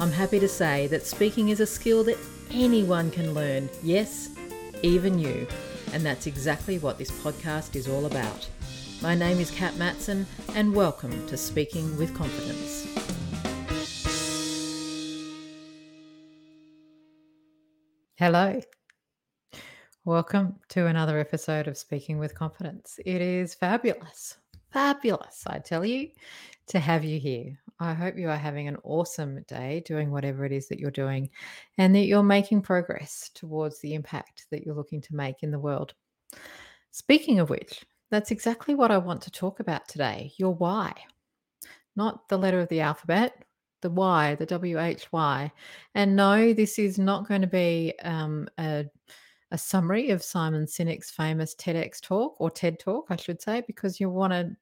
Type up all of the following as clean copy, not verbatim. I'm happy to say that speaking is a skill that anyone can learn, yes, even you. And that's exactly what this podcast is all about. My name is Kat Matson, and welcome to Speaking with Confidence. Hello. Welcome to another episode of Speaking with Confidence. It is fabulous, I tell you, to have you here. I hope you are having an awesome day doing whatever it is that you're doing and that you're making progress towards the impact that you're looking to make in the world. Speaking of which, that's exactly what I want to talk about today, your why. Not the letter of the alphabet, the why, the W-H-Y. And no, this is not going to be a summary of Simon Sinek's famous TEDx talk, or TED talk, I should say, because you want to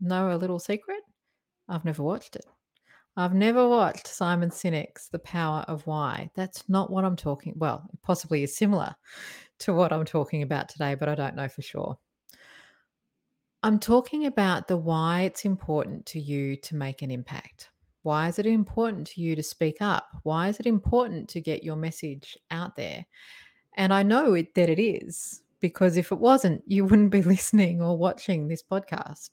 know a little secret. I've never watched it. I've never watched Simon Sinek's The Power of Why. That's not what I'm talking, well, it possibly is similar to what I'm talking about today, but I don't know for sure. I'm talking about the why it's important to you to make an impact. Why is it important to you to speak up? Why is it important to get your message out there? And I know that it is, because if it wasn't, you wouldn't be listening or watching this podcast.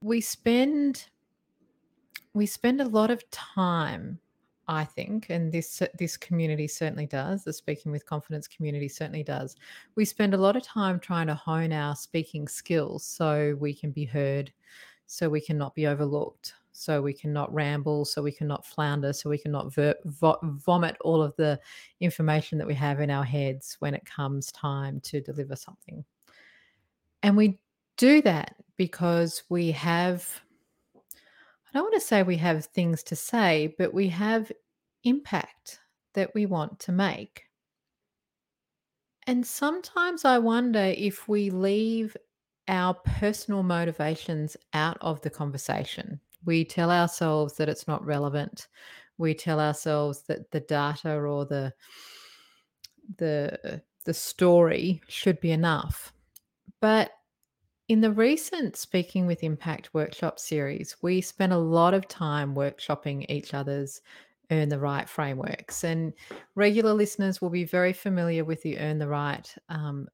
We spend a lot of time, I think, and this community certainly does, the Speaking with Confidence community certainly does, we spend a lot of time trying to hone our speaking skills so we can be heard, so we cannot be overlooked, so we cannot ramble, so we cannot flounder, so we cannot vomit all of the information that we have in our heads when it comes time to deliver something. And we do that because we have... I don't want to say we have things to say, but we have impact that we want to make. And sometimes I wonder if we leave our personal motivations out of the conversation. We tell ourselves that it's not relevant. We tell ourselves that the data or the story should be enough. But in the recent Speaking with Impact workshop series, we spent a lot of time workshopping each other's Earn the Right frameworks. And regular listeners will be very familiar with the Earn the Right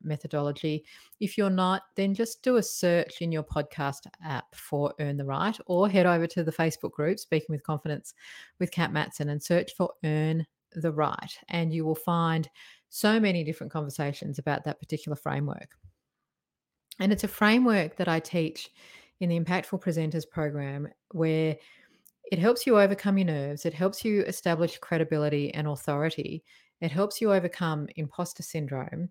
methodology. If you're not, then just do a search in your podcast app for Earn the Right, or head over to the Facebook group, Speaking with Confidence with Kat Matson, and search for Earn the Right. And you will find so many different conversations about that particular framework. And it's a framework that I teach in the Impactful Presenters program, where it helps you overcome your nerves. It helps you establish credibility and authority. It helps you overcome imposter syndrome.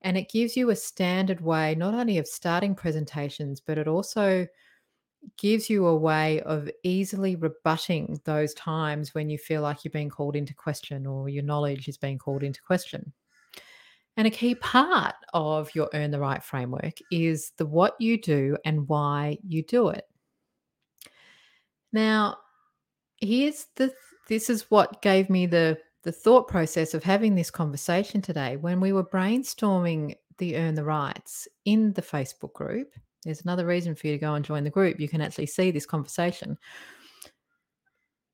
And it gives you a standard way, not only of starting presentations, but it also gives you a way of easily rebutting those times when you feel like you're being called into question or your knowledge is being called into question. And a key part of your Earn the Right framework is the what you do and why you do it. Now, this is what gave me the thought process of having this conversation today. When we were brainstorming the Earn the Rights in the Facebook group, there's another reason for you to go and join the group. You can actually see this conversation.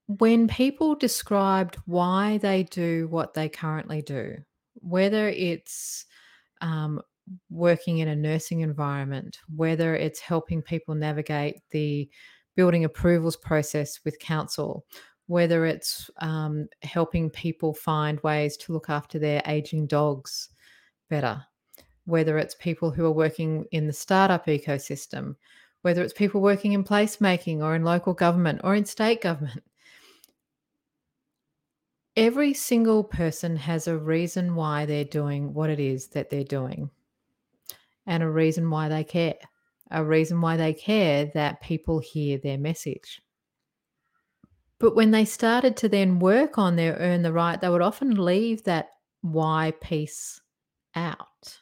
When people described why they do what they currently do, whether it's working in a nursing environment, whether it's helping people navigate the building approvals process with council, whether it's helping people find ways to look after their aging dogs better, whether it's people who are working in the startup ecosystem, whether it's people working in placemaking or in local government or in state government. Every single person has a reason why they're doing what it is that they're doing, and a reason why they care, a reason why they care that people hear their message. But when they started to then work on their earn the right, they would often leave that why piece out.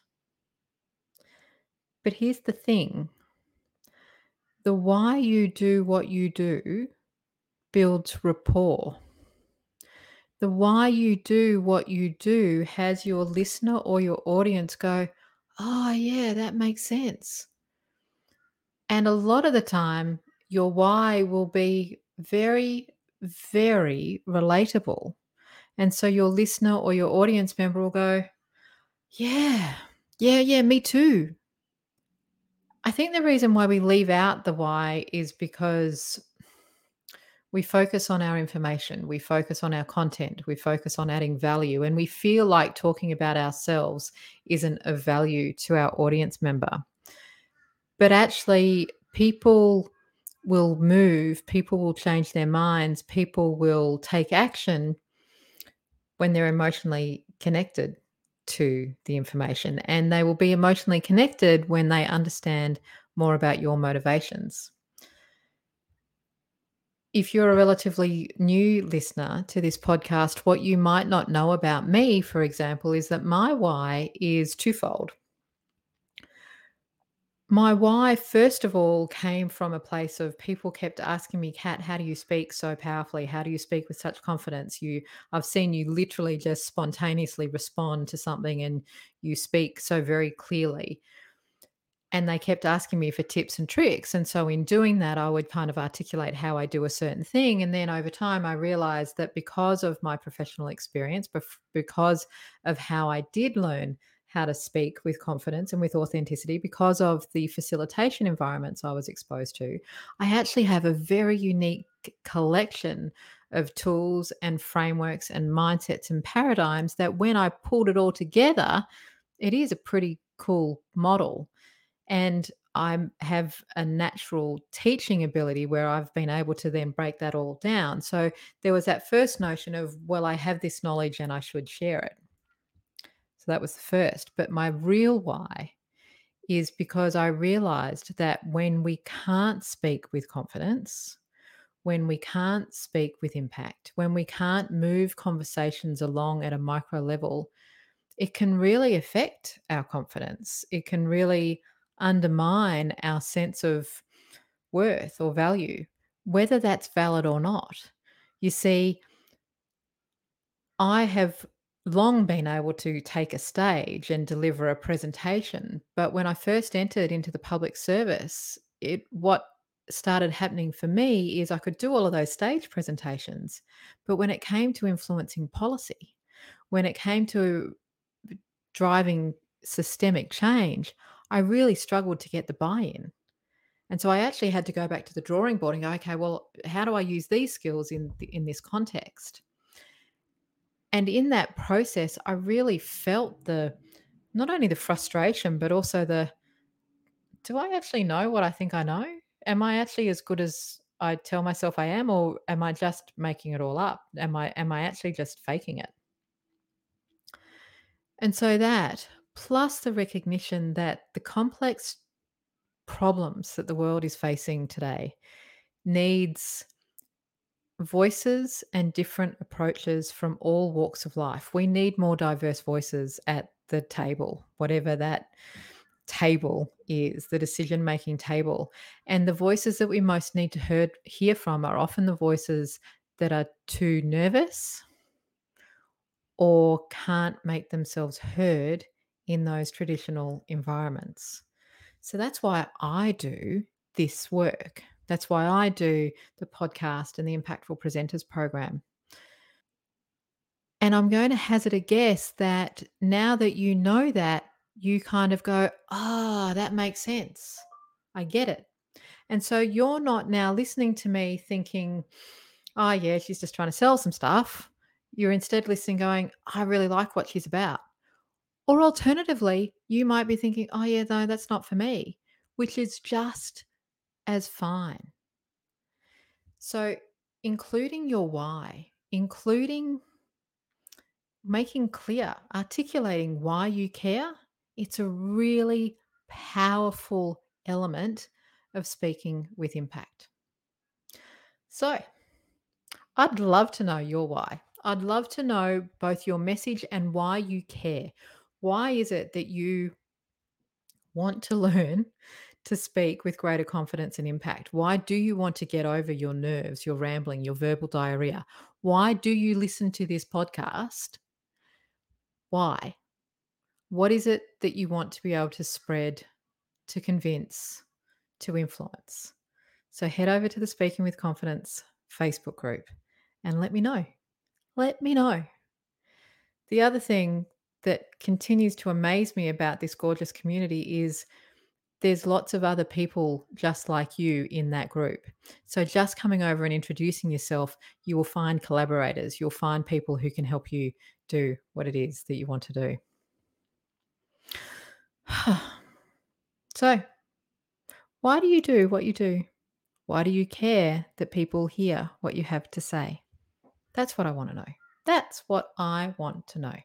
But here's the thing. The why you do what you do builds rapport. The why you do what you do has your listener or your audience go, oh, yeah, that makes sense. And a lot of the time, your why will be very, very relatable. And so your listener or your audience member will go, yeah, me too. I think the reason why we leave out the why is because we focus on our information, we focus on our content, we focus on adding value, and we feel like talking about ourselves isn't of value to our audience member. But actually, people will move, people will change their minds, people will take action when they're emotionally connected to the information, and they will be emotionally connected when they understand more about your motivations. If you're a relatively new listener to this podcast, what you might not know about me, for example, is that my why is twofold. My why, first of all, came from a place of people kept asking me, Kat, how do you speak so powerfully? How do you speak with such confidence? I've seen you literally just spontaneously respond to something and you speak so very clearly. And they kept asking me for tips and tricks. And so in doing that, I would kind of articulate how I do a certain thing. And then over time, I realized that because of my professional experience, because of how I did learn how to speak with confidence and with authenticity, because of the facilitation environments I was exposed to, I actually have a very unique collection of tools and frameworks and mindsets and paradigms that when I pulled it all together, it is a pretty cool model. And I have a natural teaching ability where I've been able to then break that all down. So there was that first notion of, well, I have this knowledge and I should share it. So that was the first. But my real why is because I realized that when we can't speak with confidence, when we can't speak with impact, when we can't move conversations along at a micro level, it can really affect our confidence. It can really undermine our sense of worth or value, whether that's valid or not. You see, I have long been able to take a stage and deliver a presentation. But when I first entered into the public service, what started happening for me is I could do all of those stage presentations. But when it came to influencing policy, when it came to driving systemic change, I really struggled to get the buy-in. And so I actually had to go back to the drawing board and go, okay, well, how do I use these skills in this context? And in that process, I really felt not only the frustration, but also do I actually know what I think I know? Am I actually as good as I tell myself I am, or am I just making it all up? Am I actually just faking it? And so that, plus the recognition that the complex problems that the world is facing today needs voices and different approaches from all walks of life. We need more diverse voices at the table, whatever that table is, the decision-making table. And the voices that we most need to hear from are often the voices that are too nervous or can't make themselves heard in those traditional environments. So that's why I do this work. That's why I do the podcast and the Impactful Presenters program. And I'm going to hazard a guess that now that you know that, you kind of go, ah, that makes sense. I get it. And so you're not now listening to me thinking, oh, yeah, she's just trying to sell some stuff. You're instead listening going, I really like what she's about. Or alternatively, you might be thinking, oh, yeah, no, that's not for me, which is just as fine. So including your why, including making clear, articulating why you care, it's a really powerful element of speaking with impact. So I'd love to know your why. I'd love to know both your message and why you care. Why is it that you want to learn to speak with greater confidence and impact? Why do you want to get over your nerves, your rambling, your verbal diarrhea? Why do you listen to this podcast? Why? What is it that you want to be able to spread, to convince, to influence? So head over to the Speaking with Confidence Facebook group and let me know. Let me know. The other thing that continues to amaze me about this gorgeous community is there's lots of other people just like you in that group. So just coming over and introducing yourself, you will find collaborators. You'll find people who can help you do what it is that you want to do. So, why do you do what you do? Why do you care that people hear what you have to say? That's what I want to know. That's what I want to know.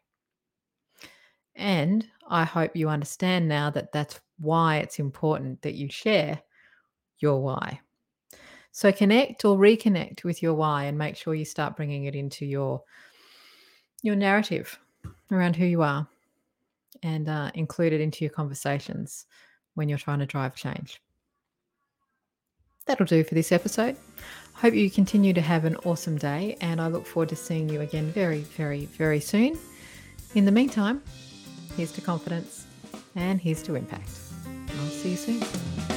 And I hope you understand now that that's why it's important that you share your why. So connect or reconnect with your why and make sure you start bringing it into your narrative around who you are and include it into your conversations when you're trying to drive change. That'll do for this episode. Hope you continue to have an awesome day, and I look forward to seeing you again very, very, very soon. In the meantime, here's to confidence and here's to impact. I'll see you soon.